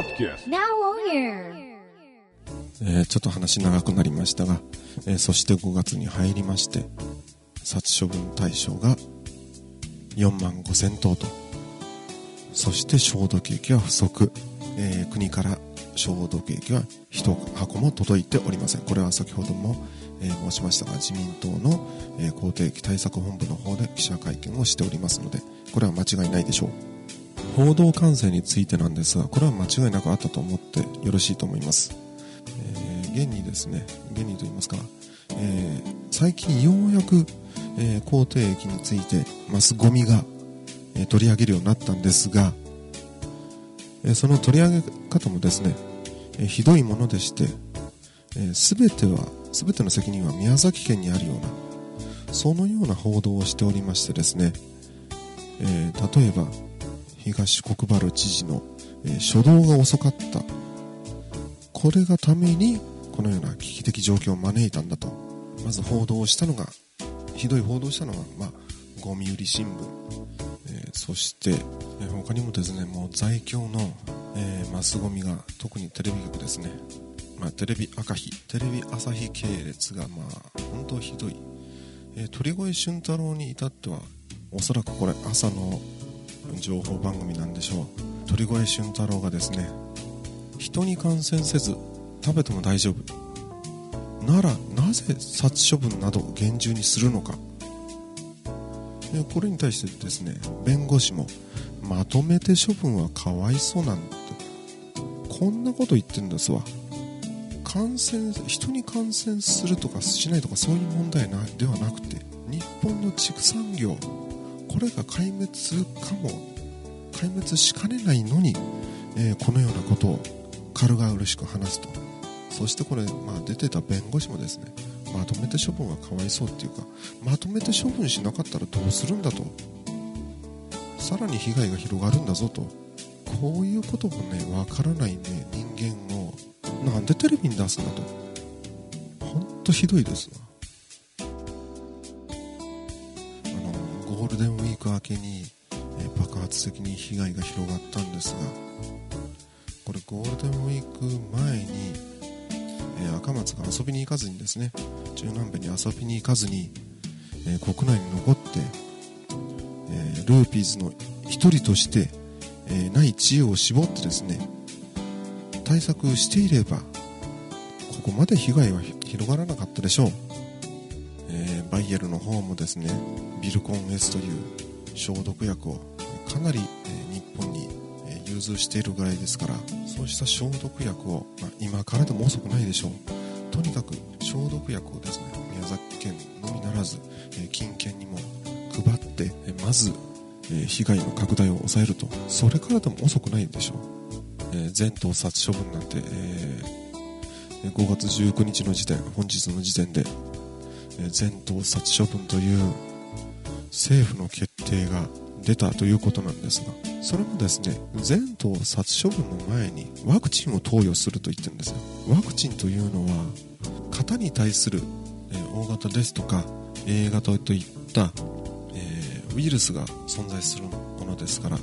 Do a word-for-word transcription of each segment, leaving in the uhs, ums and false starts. えー、ちょっと話長くなりましたが、えー、そしてごがつに入りまして殺処分対象がよんまんごせんとうと、そして消毒液は不足、えー、国から消毒液はひとはこも届いておりません。これは先ほども、えー、申しましたが、自民党の、えー、口蹄疫対策本部の方で記者会見をしておりますので、これは間違いないでしょう。報道感染についてなんですが、これは間違いなくあったと思ってよろしいと思います。えー、現にですね、現にと言いますか、えー、最近ようやく、えー、口蹄疫についてマスゴミが、えー、取り上げるようになったんですが、えー、その取り上げ方もですね、えー、ひどいものでして、えー、全ては全ての責任は宮崎県にあるような、そのような報道をしておりましてですね、えー、例えば東国原知事の、えー、初動が遅かった、これがためにこのような危機的状況を招いたんだと、まず報道をしたのが、ひどい報道をしたのが、まあ、ゴミ売り新聞、えー、そして、えー、他にもですね、もう在京の、えー、マスゴミが、特にテレビ局ですね、まあ、テレビ朝日テレビ朝日系列が、まあ、本当ひどい、えー、鳥越俊太郎に至っては、おそらくこれ朝の情報番組なんでしょう。鳥越俊太郎がですね、人に感染せず食べても大丈夫なら、なぜ殺処分などを厳重にするのか。でこれに対してですね、弁護士もまとめて処分はかわいそうなんて、こんなこと言ってるんですわ。感染、人に感染するとかしないとか、そういう問題なではなくて、日本の畜産業、これが壊滅かも、壊滅しかねないのに、えー、このようなことを軽々しく話すと。そしてこれ、まあ、出てた弁護士もですね、まとめて処分はかわいそうっていうか、まとめて処分しなかったらどうするんだと、さらに被害が広がるんだぞと、こういうこともね、わからないね、人間をなんでテレビに出すんだと、ほんとひどいですな。あのゴールデンウィーク明けに、えー、爆発的に被害が広がったんですが、これゴールデンウィーク前に、えー、赤松が遊びに行かずにですね、中南米に遊びに行かずに、えー、国内に残って、えー、ルーピーズの一人として、えー、ない知恵を絞ってですね、対策していればここまで被害は広がらなかったでしょう。えー、バイエルの方もですね、ビルコン S という消毒薬をかなり、えー、日本に融通しているぐらいですから、そうした消毒薬を、まあ、今からでも遅くないでしょう。とにかく消毒薬をですね、宮崎県のみならず、えー、近県にも配って、えー、まず、えー、被害の拡大を抑えると、それからでも遅くないでしょう。えー、全頭殺処分なんて、えー、ごがつじゅうくにちの時点、本日の時点で、えー、全頭殺処分という政府の決定が出たということなんですが、それもですね、全頭殺処分の前にワクチンを投与すると言ってるんですよ。ワクチンというのは、型に対する、えー、O 型ですとか エー 型といった、えー、ウイルスが存在するものですから、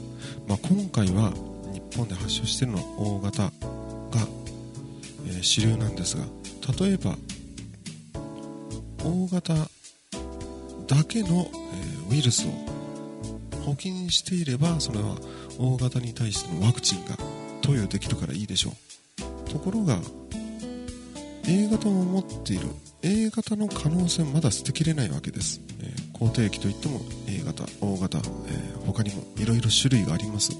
まあ、今回は日本で発症しているのは O 型が、えー、主流なんですが、例えば O 型だけの、えー、ウイルスを補菌していれば、それは O 型に対してのワクチンが投与できるからいいでしょう。ところが A 型を持っている A 型の可能性もまだ捨てきれないわけです。えー、口蹄疫といっても A 型、O 型、えー、他にもいろいろ種類があります。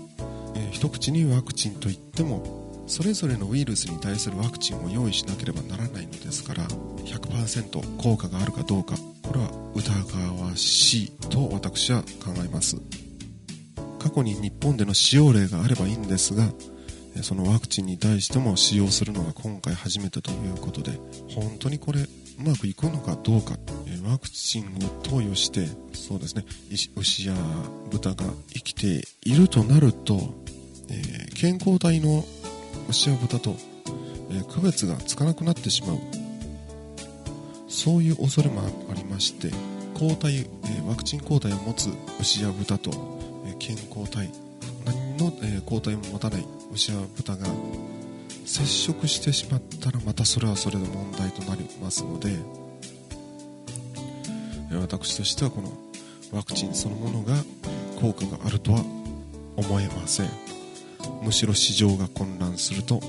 えー、一口にワクチンといっても、それぞれのウイルスに対するワクチンを用意しなければならないのですから、 ひゃくパーセント 効果があるかどうか、これは疑わしいと私は考えます。過去に日本での使用例があればいいんですが、そのワクチンに対しても使用するのが今回初めてということで、本当にこれうまくいくのかどうか。ワクチンを投与して、そうですね、牛や豚が生きているとなると、えー、健康体の牛や豚と、えー、区別がつかなくなってしまう、そういう恐れもありまして、抗体、えー、ワクチン抗体を持つ牛や豚と、えー、健康体何の、えー、抗体も持たない牛や豚が接触してしまったらまたそれはそれで問題となりますので、私としてはこのワクチンそのものが効果があるとは思えません。むしろ市場が混乱すると、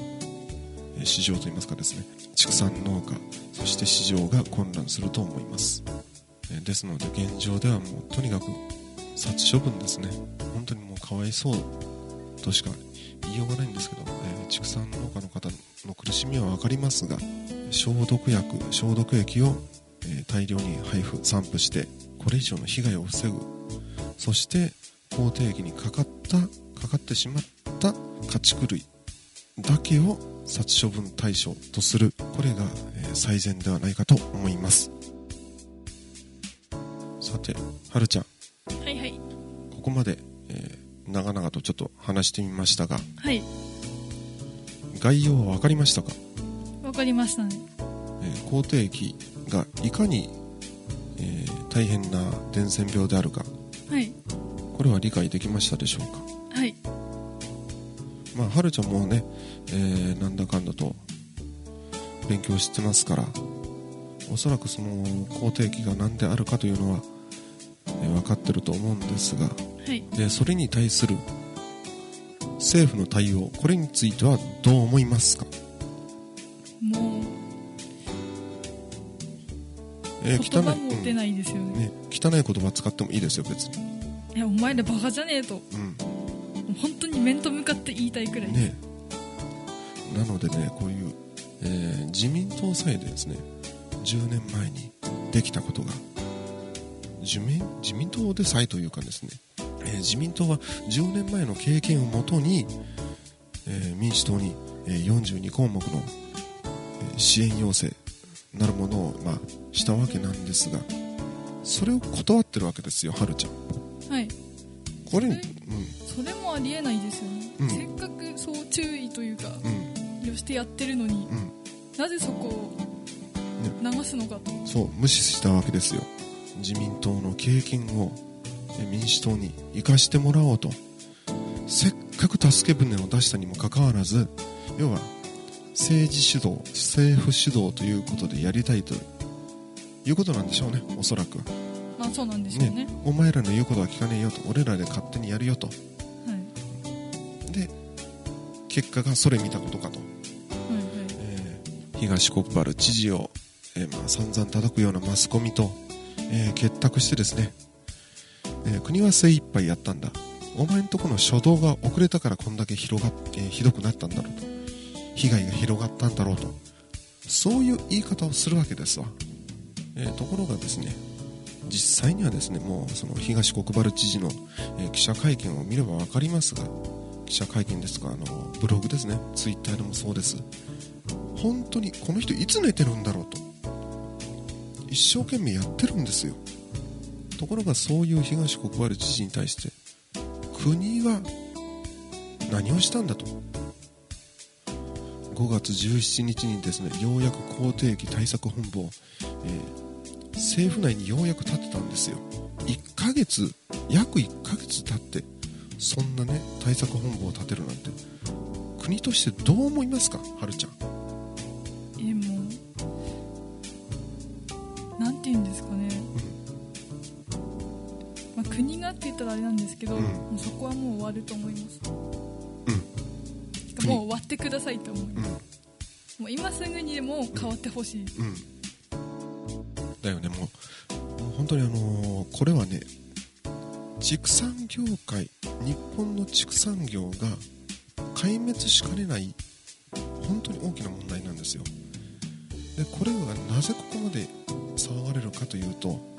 市場といいますかですね、畜産農家、そして市場が混乱すると思います。ですので現状ではもうとにかく殺処分ですね。本当にもうかわいそうとしか言いようがないんですけど、えー、畜産農家の方の苦しみは分かりますが、消毒薬、消毒液を、えー、大量に配布散布して、これ以上の被害を防ぐ、そして口蹄疫にかかったかかってしまった家畜類だけを殺処分対象とする、これが、えー、最善ではないかと思います。さて、はるちゃん、はいはい、ここまで、えー長々とちょっと話してみましたが、はい、概要は分かりましたか？分かりましたね。口蹄疫がいかに、えー、大変な伝染病であるか、はい、これは理解できましたでしょうか？はい、まあ、はるちゃんもね、えー、なんだかんだと勉強してますから、おそらくその口蹄疫が何であるかというのは、えー、分かってると思うんですが、はい、でそれに対する政府の対応、これについてはどう思いますか？もう、えー、言葉も打てないですよ ね,、うん、ね汚い言葉使ってもいいですよ別に。いや、お前らバカじゃねえと、うん、本当に面と向かって言いたいくらい、ね、なのでね、こういう、えー、自民党祭でですね、じゅうねんまえにできたことが、自 民, 自民党で祭というかですね、自民党はじゅうねんまえの経験をもとに、えー、民主党によんじゅうにこうもくの支援要請なるものを、まあ、したわけなんですが、それを断ってるわけですよ、はるちゃん。はい、これ、うん、それもありえないですよね、うん、せっかくそう注意というか、うん、よしてやってるのに、うん、なぜそこを流すのかと、ね、そう無視したわけですよ。自民党の経験を民主党に生かしてもらおうと、せっかく助け舟を出したにもかかわらず、要は政治主導、政府主導ということでやりたいということなんでしょうね、おそらく。まあ、そうなんでしょう ね, ねお前らの言うことは聞かねえよと、俺らで勝手にやるよと、はい、で結果がそれ見たことかと、はいはい、えー、東国原知事を、えーまあ、散々叩くようなマスコミと、えー、結託してですね、えー、国は精一杯やったんだ、お前んとこの初動が遅れたからこんだけ広がっ、えー、ひどくなったんだろうと、被害が広がったんだろうと、そういう言い方をするわけですわ。えー、ところがですね、実際にはですね、もうその東国原知事の、えー、記者会見を見れば分かりますが、記者会見ですか、あのブログですね、ツイッターでもそうです、本当にこの人いつ寝てるんだろうと一生懸命やってるんですよ。ところがそういう東国原知事に対して国は何をしたんだと、ごがつじゅうしちにちにですね、ようやく口蹄疫対策本部を、えー、政府内にようやく立てたんですよ。いっかげつ、約いっかげつ経ってそんなね対策本部を立てるなんて、国としてどう思いますか、はるちゃん。えー、もうなんて言うんですかね、国がって言ったらあれなんですけど、うん、もうそこはもう終わると思います、うん、もう終わってくださいと思います、うん、もう今すぐにでも変わってほしい、うんうん、だよね。もう、もう本当に、あのー、これはね、畜産業界、日本の畜産業が壊滅しかねない本当に大きな問題なんですよ。でこれがなぜここまで騒がれるかというと、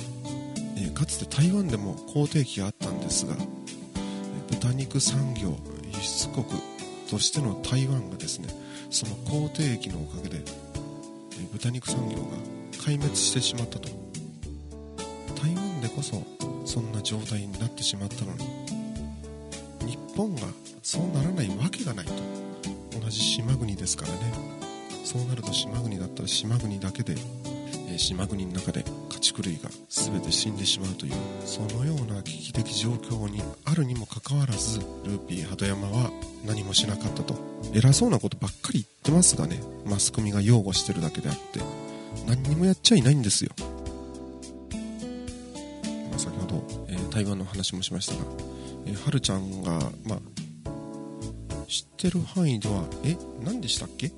かつて台湾でも口蹄疫があったんですが、豚肉産業輸出国としての台湾がですね、その口蹄疫のおかげで豚肉産業が壊滅してしまったと。台湾でこそそんな状態になってしまったのに、日本がそうならないわけがないと。同じ島国ですからね。そうなると島国だったら島国だけで、島国の中で家畜類が全て死んでしまうという、そのような危機的状況にあるにもかかわらず、ルーピー鳩山は何もしなかったと。偉そうなことばっかり言ってますがね、マスコミが擁護してるだけであって、何にもやっちゃいないんですよ。先ほど、えー、台湾の話もしましたが、えー、はるちゃんが、まあ、知ってる範囲では、え、何でしたっけ？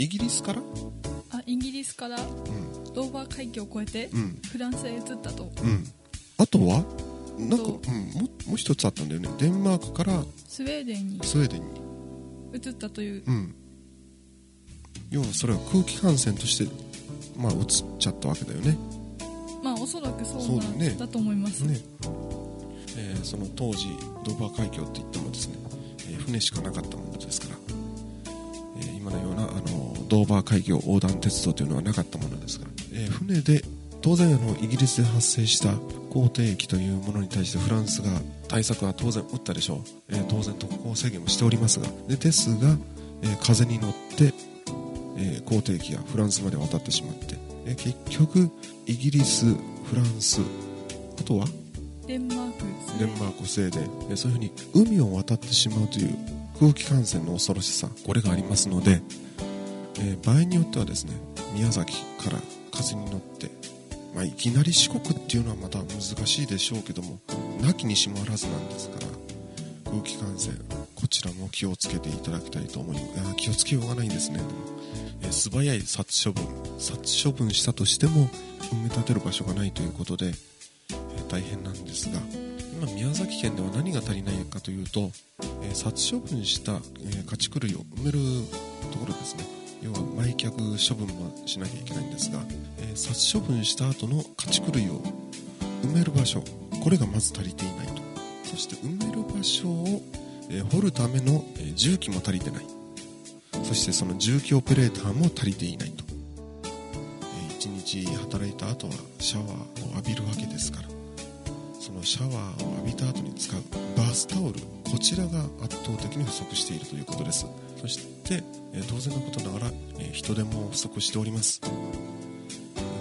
イギリスから？あ、イギリスから、うん、ドーバー海峡を越えて、うん、フランスへ移ったと、うん、あとはなんか、うん、も, もう一つあったんだよね。デンマークからスウェーデンにスウェーデンに移ったという、うん、要はそれは空気感染として、まあ、移っちゃったわけだよね。まあ、おそらくそうなん だ,、ね、だと思います、ね。えー、その当時ドーバー海峡といってもですね、えー、船しかなかったものですから、えー、今のようなあのドーバー海峡横断鉄道というのはなかったものですから、えー、船で当然あのイギリスで発生した口蹄疫というものに対してフランスが対策は当然打ったでしょう、えー、当然渡航制限もしておりますが で, ですが、えー、風に乗って、えー、口蹄疫がフランスまで渡ってしまって、結局イギリス、フランス、あとはデンマーク、デンマーク、スウェーデン、そういう風に海を渡ってしまうという空気感染の恐ろしさ、これがありますので、えー、場合によってはですね、宮崎から風に乗って、まあ、いきなり四国っていうのはまた難しいでしょうけども、なきにしもあらずなんですから、空気感染、こちらも気をつけていただきたいと思います。気をつけようがないんですね。えー、素早い殺処分殺処分したとしても埋め立てる場所がないということで、えー、大変なんですが、今宮崎県では何が足りないかというと、えー、殺処分した、えー、家畜類を埋めるところですね。要は埋却処分はしなきゃいけないんですが、えー、殺処分した後の家畜類を埋める場所、これがまず足りていないと。そして埋める場所を、えー、掘るための、えー、重機も足りてない。そしてその重機オペレーターも足りていないと。いちにち働いた後はシャワーを浴びるわけですから、そのシャワーを浴びた後に使うバスタオル、こちらが圧倒的に不足しているということです。そして当然のことながら人手も不足しております。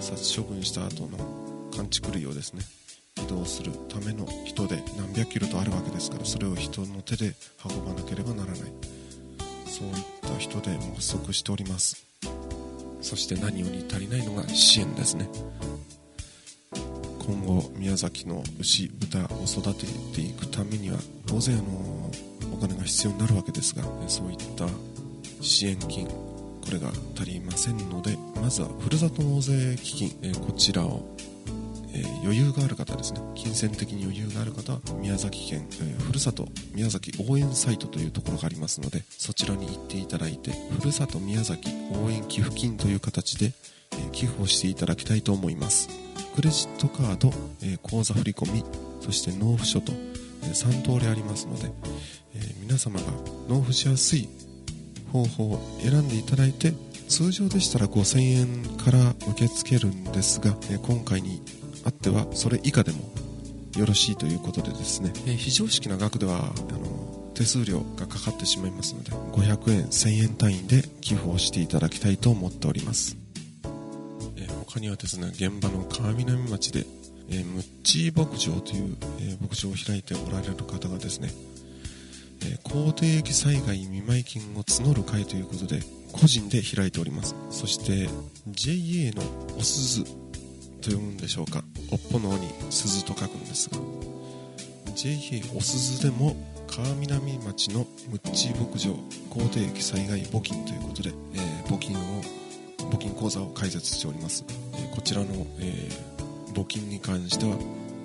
殺処分した後の完畜類をですね、移動するための人手、何百キロとあるわけですから、それを人の手で運ばなければならない、そういった人手も不足しております。そして何より足りないのが支援ですね。今後宮崎の牛、豚を育てていくためには当然あのお金が必要になるわけですが、そういった支援金、これが足りませんので、まずはふるさと納税基金、こちらを余裕がある方ですね、金銭的に余裕がある方は宮崎県、えー、ふるさと宮崎応援サイトというところがありますので、そちらに行っていただいて、ふるさと宮崎応援寄付金という形で、えー、寄付をしていただきたいと思います。クレジットカード、えー、口座振込、そして納付書と、えー、さん通りありますので、えー、皆様が納付しやすい方法を選んでいただいて、通常でしたらごせんえんから受け付けるんですが、えー、今回にあってはそれ以下でもよろしいということでですね、えー、非常識な額ではあの手数料がかかってしまいますので、ごひゃくえん、せんえん単位で寄付をしていただきたいと思っております。えー、他にはですね、現場の川南町で、えー、ムッチー牧場という、えー、牧場を開いておられる方がですね、口蹄疫災害見舞金を募る会ということで個人で開いております。そして ジェーエー のお鈴と読むんでしょうか、おっぽの尾に鈴と書くんですが、 ジェーエー お鈴でも川南町のむっちー牧場口蹄疫災害募金ということで、えー、募金を募金口座を開設しております。えー、こちらの、えー、募金に関しては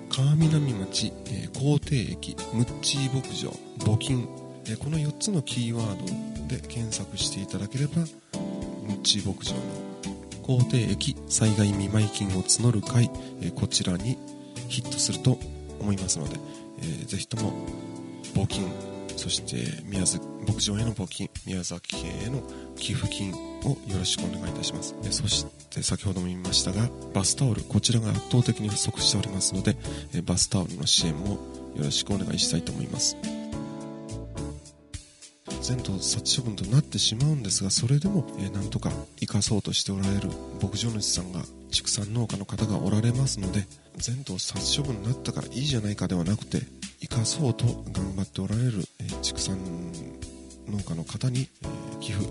川南町、えー、口蹄疫むっちー牧場募金、えー、このよっつのキーワードで検索していただければ、むっちー牧場の口蹄疫災害見舞金を募る会、えー、こちらにヒットすると思いますので、えー、ぜひとも募金、そして宮崎牧場への募金、宮崎県への寄付金をよろしくお願いいたします。えー、そして先ほども言いましたが、バスタオル、こちらが圧倒的に不足しておりますので、えー、バスタオルの支援もよろしくお願いしたいと思います。全土殺処分となってしまうんですが、それでも、えー、なんとか生かそうとしておられる牧場主さんが、畜産農家の方がおられますので、全土殺処分になったからいいじゃないかではなくて、生かそうと頑張っておられる、えー、畜産農家の方に、えー、寄付、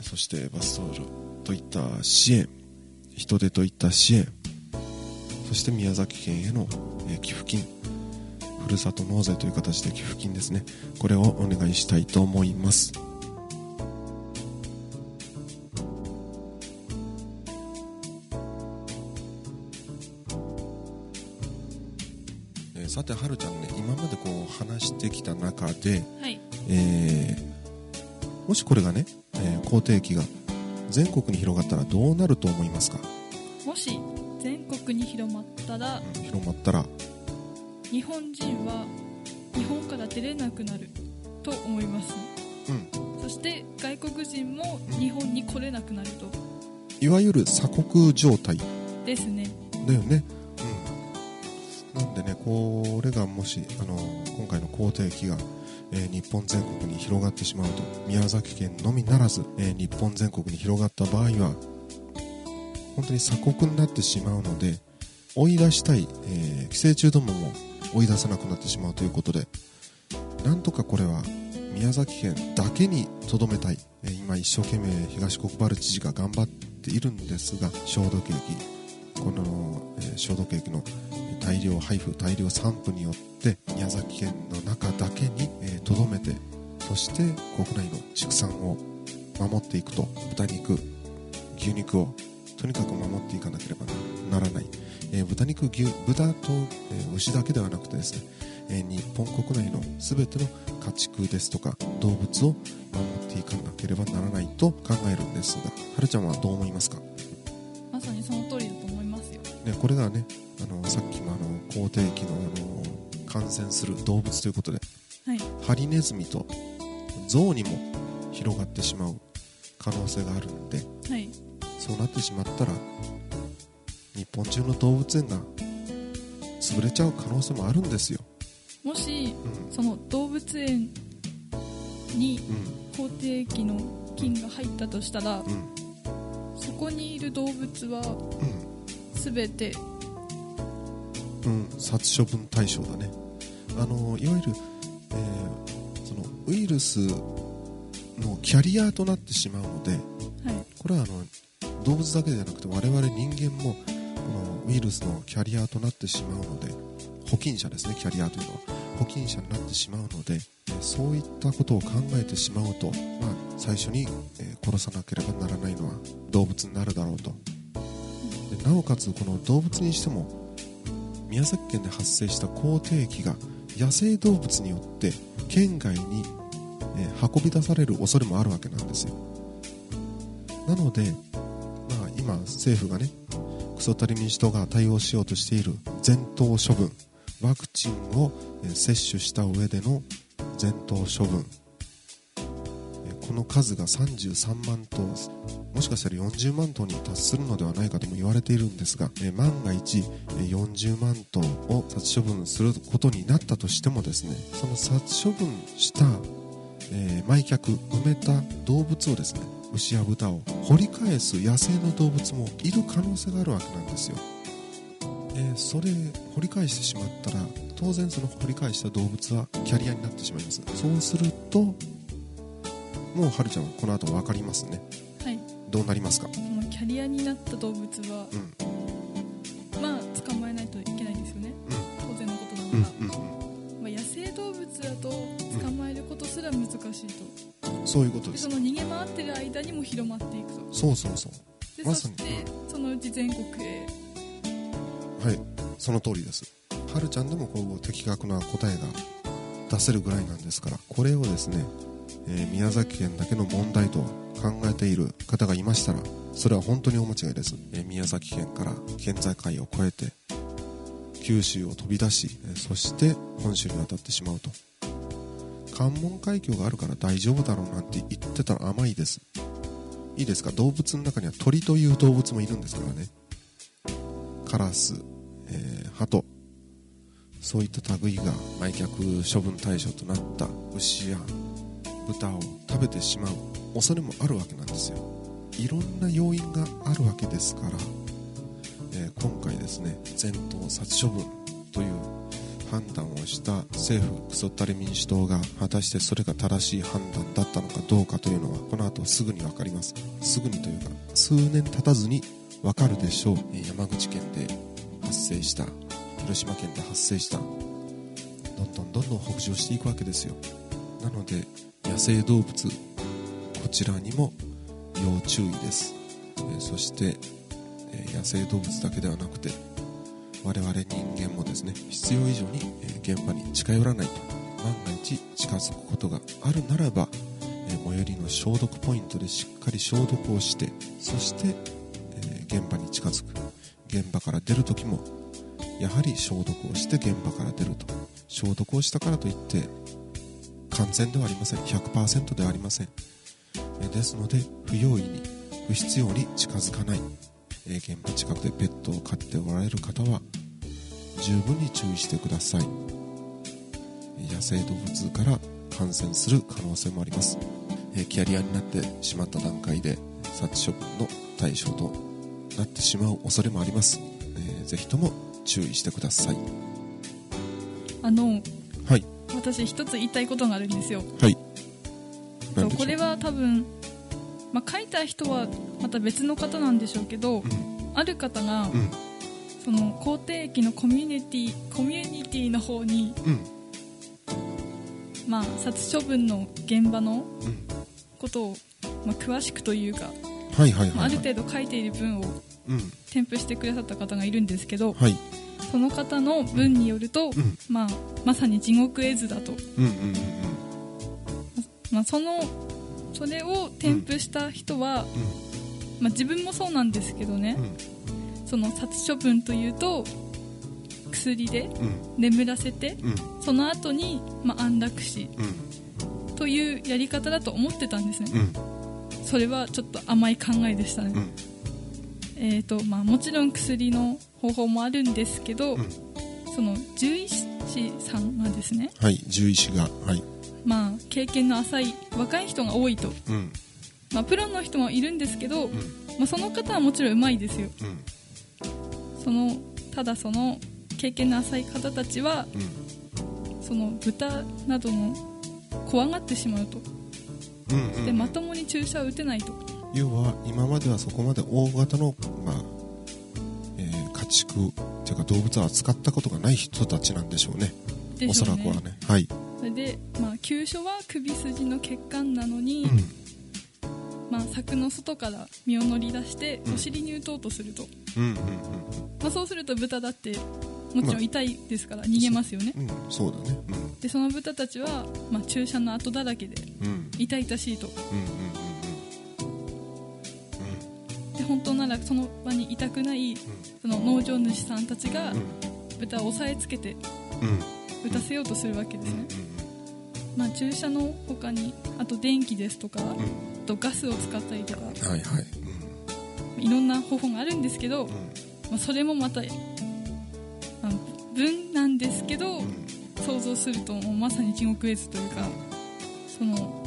そしてバスソールといった支援、人手といった支援、そして宮崎県への、えー、寄付金、ふるさと納税という形で寄付金ですね、これをお願いしたいと思います。えー、さてはるちゃんね、今までこう話してきた中で、はい、えー、もしこれがね、えー、口蹄疫が全国に広がったらどうなると思いますか？もし全国に広まったら、うん、広まったら日本人は日本から出れなくなると思います、うん、そして外国人も日本に来れなくなると、いわゆる鎖国状態ですね。だよね、うん、なんでね、これがもしあの今回の口蹄疫が、えー、日本全国に広がってしまうと、宮崎県のみならず、えー、日本全国に広がった場合は本当に鎖国になってしまうので、追い出したい、えー、寄生虫どもも追い出せなくなってしまうということで、なんとかこれは宮崎県だけにとどめたい、えー、今一生懸命東国原知事が頑張っているんですが、消毒液、この、えー、消毒液の大量配布、大量散布によって宮崎県の中だけにとどめて、そして国内の畜産を守っていくと、豚肉、牛肉をとにかく守っていかなければならない、えー、豚肉、牛、豚と、えー、牛だけではなくてですね、えー、日本国内の全ての家畜ですとか動物を守っていかなければならないと考えるんですが、はるちゃんはどう思いますか？まさにその通りだと思いますよ、ね、これがね、あのさっきの口蹄疫の、あのー、感染する動物ということで、はい、ハリネズミとゾウにも広がってしまう可能性があるので、はい、そうなってしまったら日本中の動物園が潰れちゃう可能性もあるんですよ。もし、うん、その動物園に口蹄疫の菌が入ったとしたら、うん、そこにいる動物は全て、うんうん、殺処分対象だね。あのいわゆる、えー、そのウイルスのキャリアとなってしまうので、はい、これはあの動物だけじゃなくて我々人間もこのウイルスのキャリアとなってしまうので、保菌者ですね、キャリアというのは保菌者になってしまうので、そういったことを考えてしまうと、まあ、最初に殺さなければならないのは動物になるだろうと。でなおかつこの動物にしても、宮崎県で発生した口蹄疫が野生動物によって県外に運び出される恐れもあるわけなんですよ。なので今政府がね、クソタリ民主党が対応しようとしている全頭処分、ワクチンを接種した上での全頭処分、この数がさんじゅうさんまんとう、もしかしたらよんじゅうまんとうに達するのではないかとも言われているんですが、万が一よんじゅうまんとうを殺処分することになったとしてもですね、その殺処分した、えー、埋却埋めた動物をですね、牛や豚を掘り返す野生の動物もいる可能性があるわけなんですよ。でそれ掘り返してしまったら、当然その掘り返した動物はキャリアになってしまいます。そうするともうはるちゃんはこの後分かりますね。はい、どうなりますか？そのキャリアになった動物は、うん、まあ捕まえないといけないですよね、うん、当然のことなのか、うんうんうん、まあ、野生動物だと捕まえることすら難しいと、そういうことです。でその逃げ回ってる間にも広まっていくと。そうそうそう。でまさに、そしてそのうち全国へ。はい、その通りです。はるちゃんでもこう的確な答えが出せるぐらいなんですから、これをですね、えー、宮崎県だけの問題と考えている方がいましたら、それは本当にお間違いです。えー、宮崎県から県境を越えて九州を飛び出し、そして本州に渡ってしまうと。関門海峡があるから大丈夫だろうなんて言ってたら甘いです。いいですか、動物の中には鳥という動物もいるんですからね。カラス、えー、ハト、そういった類が埋却処分対象となった牛や豚を食べてしまう恐れもあるわけなんですよ。いろんな要因があるわけですから、えー、今回ですね、全頭殺処分という判断をした政府、クソったれ民主党が果たしてそれが正しい判断だったのかどうかというのは、この後すぐに分かります。すぐにというか数年経たずに分かるでしょう。山口県で発生した、広島県で発生した、どんどんどんどん北上していくわけですよ。なので野生動物、こちらにも要注意です。そして野生動物だけではなくて、我々人間もですね、必要以上に現場に近寄らないと。万が一近づくことがあるならば、最寄りの消毒ポイントでしっかり消毒をして、そして現場に近づく。現場から出るときもやはり消毒をして現場から出ると。消毒をしたからといって完全ではありません。 ひゃくパーセント ではありません。ですので不用意に不必要に近づかない。現場近くでペットを飼っておられる方は十分に注意してください。野生動物から感染する可能性もあります。キャリアになってしまった段階で殺処分の対象となってしまう恐れもあります。ぜひとも注意してください。あの、はい、私一つ言いたいことがあるんですよ。はい、何でしょう。これは多分、まあ、書いた人はまた別の方なんでしょうけど、うん、ある方が、うん、その口蹄疫のコミュニティ、コミュニティの方に、うん、まあ、殺処分の現場のことを、まあ、詳しくというか、はいはいはいはい、まあ、ある程度書いている文を添付してくださった方がいるんですけど、うん、はい、その方の文によると、うん、まあ、まさに地獄絵図だと、うんうんうんうん、まあ、そのそれを添付した人は、うんうん、まあ、自分もそうなんですけどね、うん、その殺処分というと薬で眠らせて、うん、その後に、まあ、安楽死、うん、というやり方だと思ってたんですね、うん、それはちょっと甘い考えでしたね、うん、えーとまあ、もちろん薬の方法もあるんですけど、うん、その獣医師さんがですね、はい、獣医師が、はい、まあ、経験の浅い若い人が多いと、うん、まあ、プロの人もいるんですけど、うん、まあ、その方はもちろんうまいですよ、うん、そのただその経験の浅い方たちは、うん、その豚などの怖がってしまうと、うんうん、でまともに注射を打てないと。要は今まではそこまで大型の、まあえー、家畜というか動物を扱ったことがない人たちなんでしょうね。でしょうね、おそらくはね、はい。で、まあ、急所は首筋の血管なのに、うん、まあ、柵の外から身を乗り出して、うん、お尻に打とうとすると、うんうんうん、まあ、そうすると豚だってもちろん痛いですから逃げますよね、まあ、そ, うん、そうだね、うん、でその豚たちは、まあ、注射の跡だらけで、うん、痛々しいと、うんうんうんうん、で本当ならその場にいたくない、うん、その農場主さんたちが、うん、豚を押さえつけて、うん、打たせようとするわけですね、うんうん、まあ、注射の他にあと電気ですとか、うん、あとガスを使ったりとか、はいはい、うん、いろんな方法があるんですけど、うん、まあ、それもまた、まあ、文なんですけど、うん、想像するともうまさに地獄絵図というか、その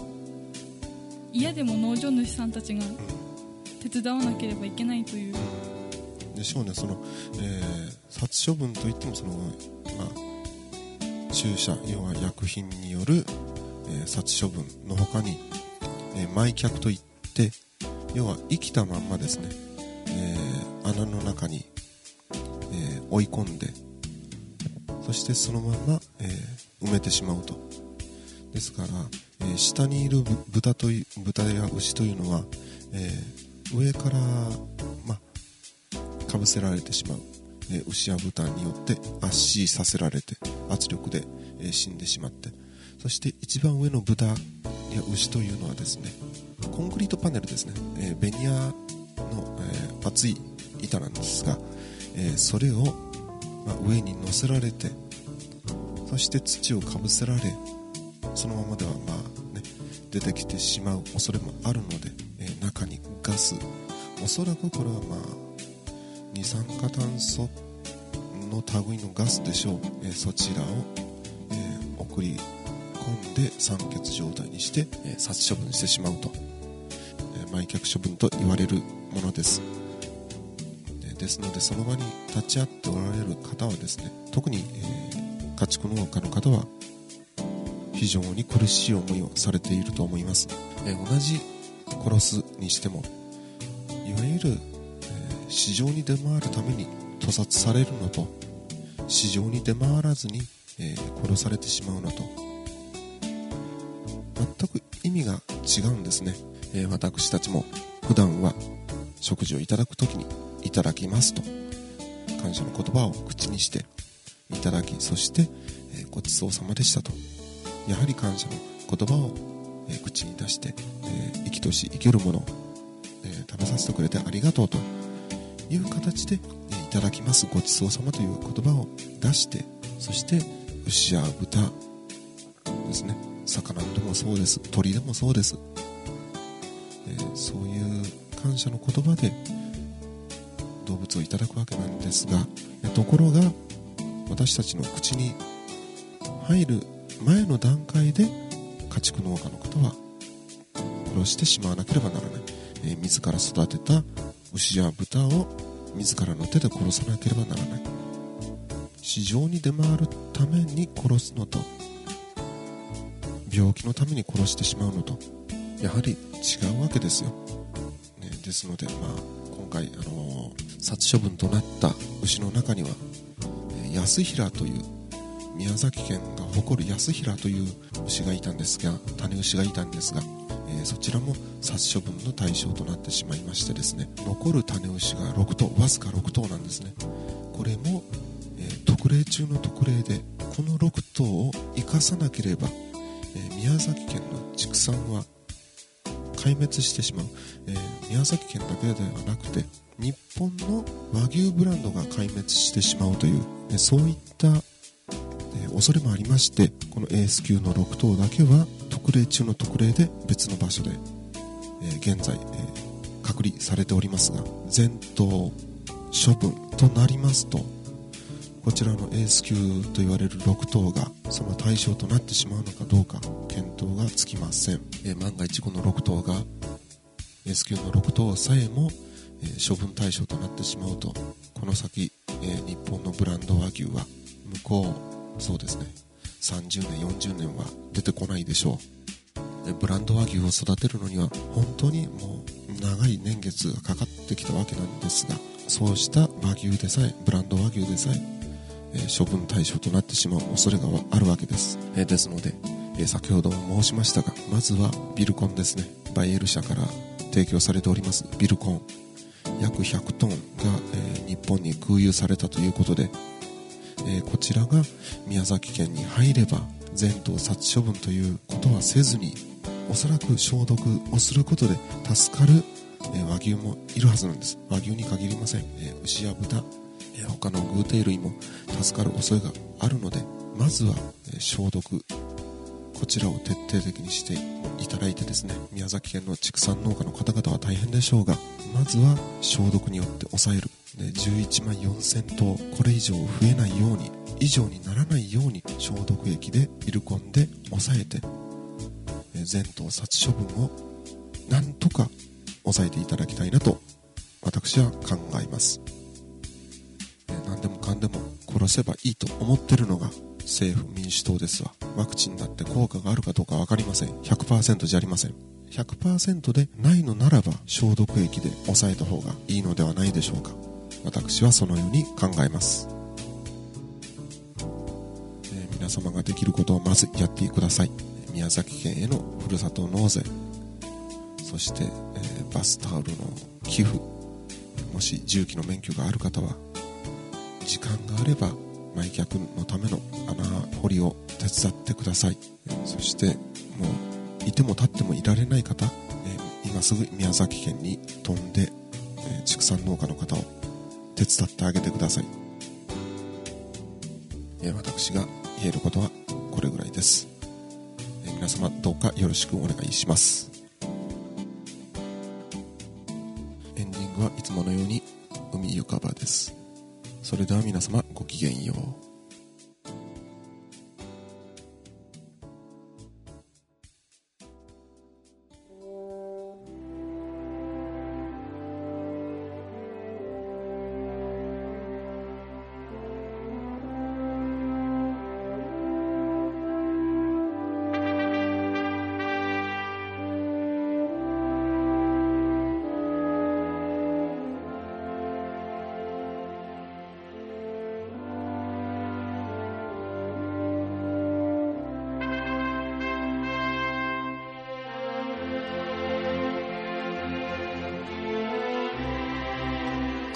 嫌でも農場主さんたちが手伝わなければいけないというでしょうね。その、えー、殺処分といってもその、まあ注射、要は薬品による、えー、殺処分の他に、えー、埋却といって要は生きたまんまですね、えー、穴の中に、えー、追い込んでそしてそのまま、えー、埋めてしまうと。ですから、えー、下にいる豚という、豚や牛というのは、えー、上から、ま、かぶせられてしまう。牛や豚によって圧死させられて圧力で死んでしまって、そして一番上の豚や牛というのはですね、コンクリートパネルですね、ベニヤの厚い板なんですが、それを上に乗せられて、そして土をかぶせられ、そのままではまあ、ね、出てきてしまう恐れもあるので、中にガス、おそらくこれはまあ二酸化炭素の類のガスでしょう、えー、そちらを、えー、送り込んで酸欠状態にして、えー、殺処分してしまうと、えー、埋却処分と言われるものです。ですので、その場に立ち会っておられる方はですね、特に、えー、家畜農家の方は非常に苦しい思いをされていると思います。えー、同じ殺すにしても、いわゆる、えー、市場に出回るために屠殺されるのと、市場に出回らずに、えー、殺されてしまうのと、全く意味が違うんですね。えー、私たちも普段は食事をいただくときに、いただきますと感謝の言葉を口にしていただき、そして、えー、ごちそうさまでしたと、やはり感謝の言葉を、えー、口に出して、えー、生きとし生けるものを、えー、食べさせてくれてありがとうという形で、えー、いただきます、ごちそうさまという言葉を出して、そして牛や豚ですね、魚でもそうです、鳥でもそうです、えー、そういう感謝の言葉で動物をいただくわけなんですが、ところが私たちの口に入る前の段階で家畜農家の方は殺してしまわなければならない、えー、自ら育てた牛や豚を自らの手で殺さなければならない。市場に出回るために殺すのと、病気のために殺してしまうのと、やはり違うわけですよ、ね。ですので、まあ今回、あのー、殺処分となった牛の中には、えー、安平という宮崎県が誇る安平という牛がいたんですが、種牛がいたんですが、えー、そちらも殺処分の対象となってしまいましてですね、残る種牛がろくとう、わずかろくとうなんですね。これも、えー、特例中の特例で、このろくとうを生かさなければ、えー、宮崎県の畜産は壊滅してしまう、えー、宮崎県だけではなくて日本の和牛ブランドが壊滅してしまうという、えー、そういった、えー、恐れもありまして、このエース級のろくとうだけは特例中の特例で別の場所で、えー、現在、えー、隔離されておりますが、全頭処分となりますと、こちらのエース級と言われるろくとうがその対象となってしまうのかどうか検討がつきません。えー、万が一このろくとうが、エース級のろくとうさえも、えー、処分対象となってしまうと、この先、えー、日本のブランド和牛は向こう、そうですね、さんじゅうねんよんじゅうねんは出てこないでしょう。えー、ブランド和牛を育てるのには本当にもう長い年月がかかってきたわけなんですが、そうした和牛でさえ、ブランド和牛でさえ処分対象となってしまう恐れがあるわけです。えー、ですので、えー、先ほども申しましたが、まずはビルコンですね、バイエル社から提供されておりますビルコン約ひゃくトンが、えー、日本に空輸されたということで、えー、こちらが宮崎県に入れば全頭殺処分ということはせずに、おそらく消毒をすることで助かる、えー、和牛もいるはずなんです。和牛に限りません。えー、牛や豚、他の偶蹄類も助かる恐れがあるので、まずは消毒、こちらを徹底的にしていただいてですね、宮崎県の畜産農家の方々は大変でしょうが、まずは消毒によって抑える、じゅういちまんよんせんとう、これ以上増えないように、以上にならないように消毒液でビルコンで抑えて、全頭殺処分をなんとか抑えていただきたいなと私は考えます。何でもかんでも殺せばいいと思ってるのが政府民主党ですわ。ワクチンだって効果があるかどうか分かりません。 ひゃくパーセント じゃありません。 ひゃくパーセント でないのならば消毒液で抑えた方がいいのではないでしょうか。私はそのように考えます。えー、皆様ができることをまずやってください。宮崎県へのふるさと納税、そして、えー、バスタオルの寄付、もし重機の免許がある方は時間があれば埋却のための穴掘りを手伝ってください。そしてもういても立ってもいられない方、今すぐ宮崎県に飛んで畜産農家の方を手伝ってあげてください。私が言えることはこれぐらいです。皆様どうかよろしくお願いします。エンディングはいつものように海ゆかばです。それでは皆様ごきげんよう。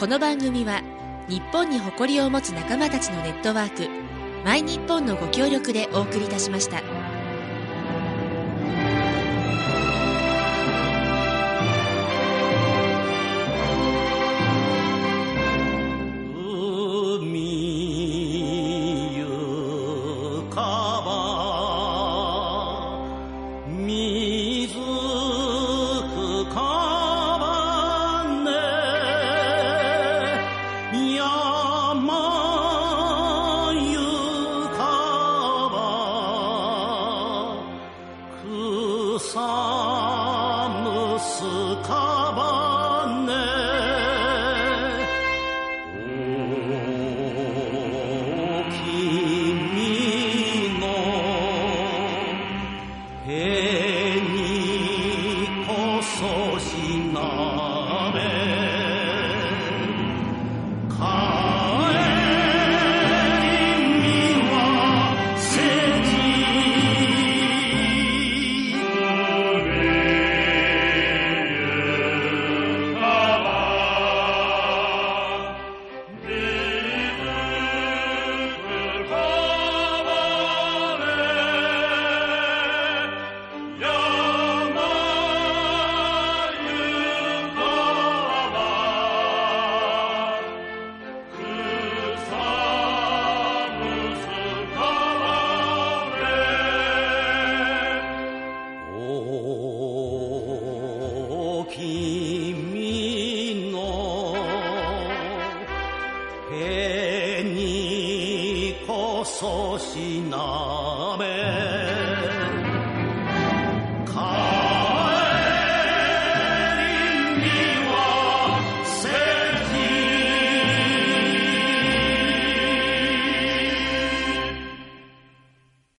この番組は日本に誇りを持つ仲間たちのネットワークマイ日本のご協力でお送りいたしました。So she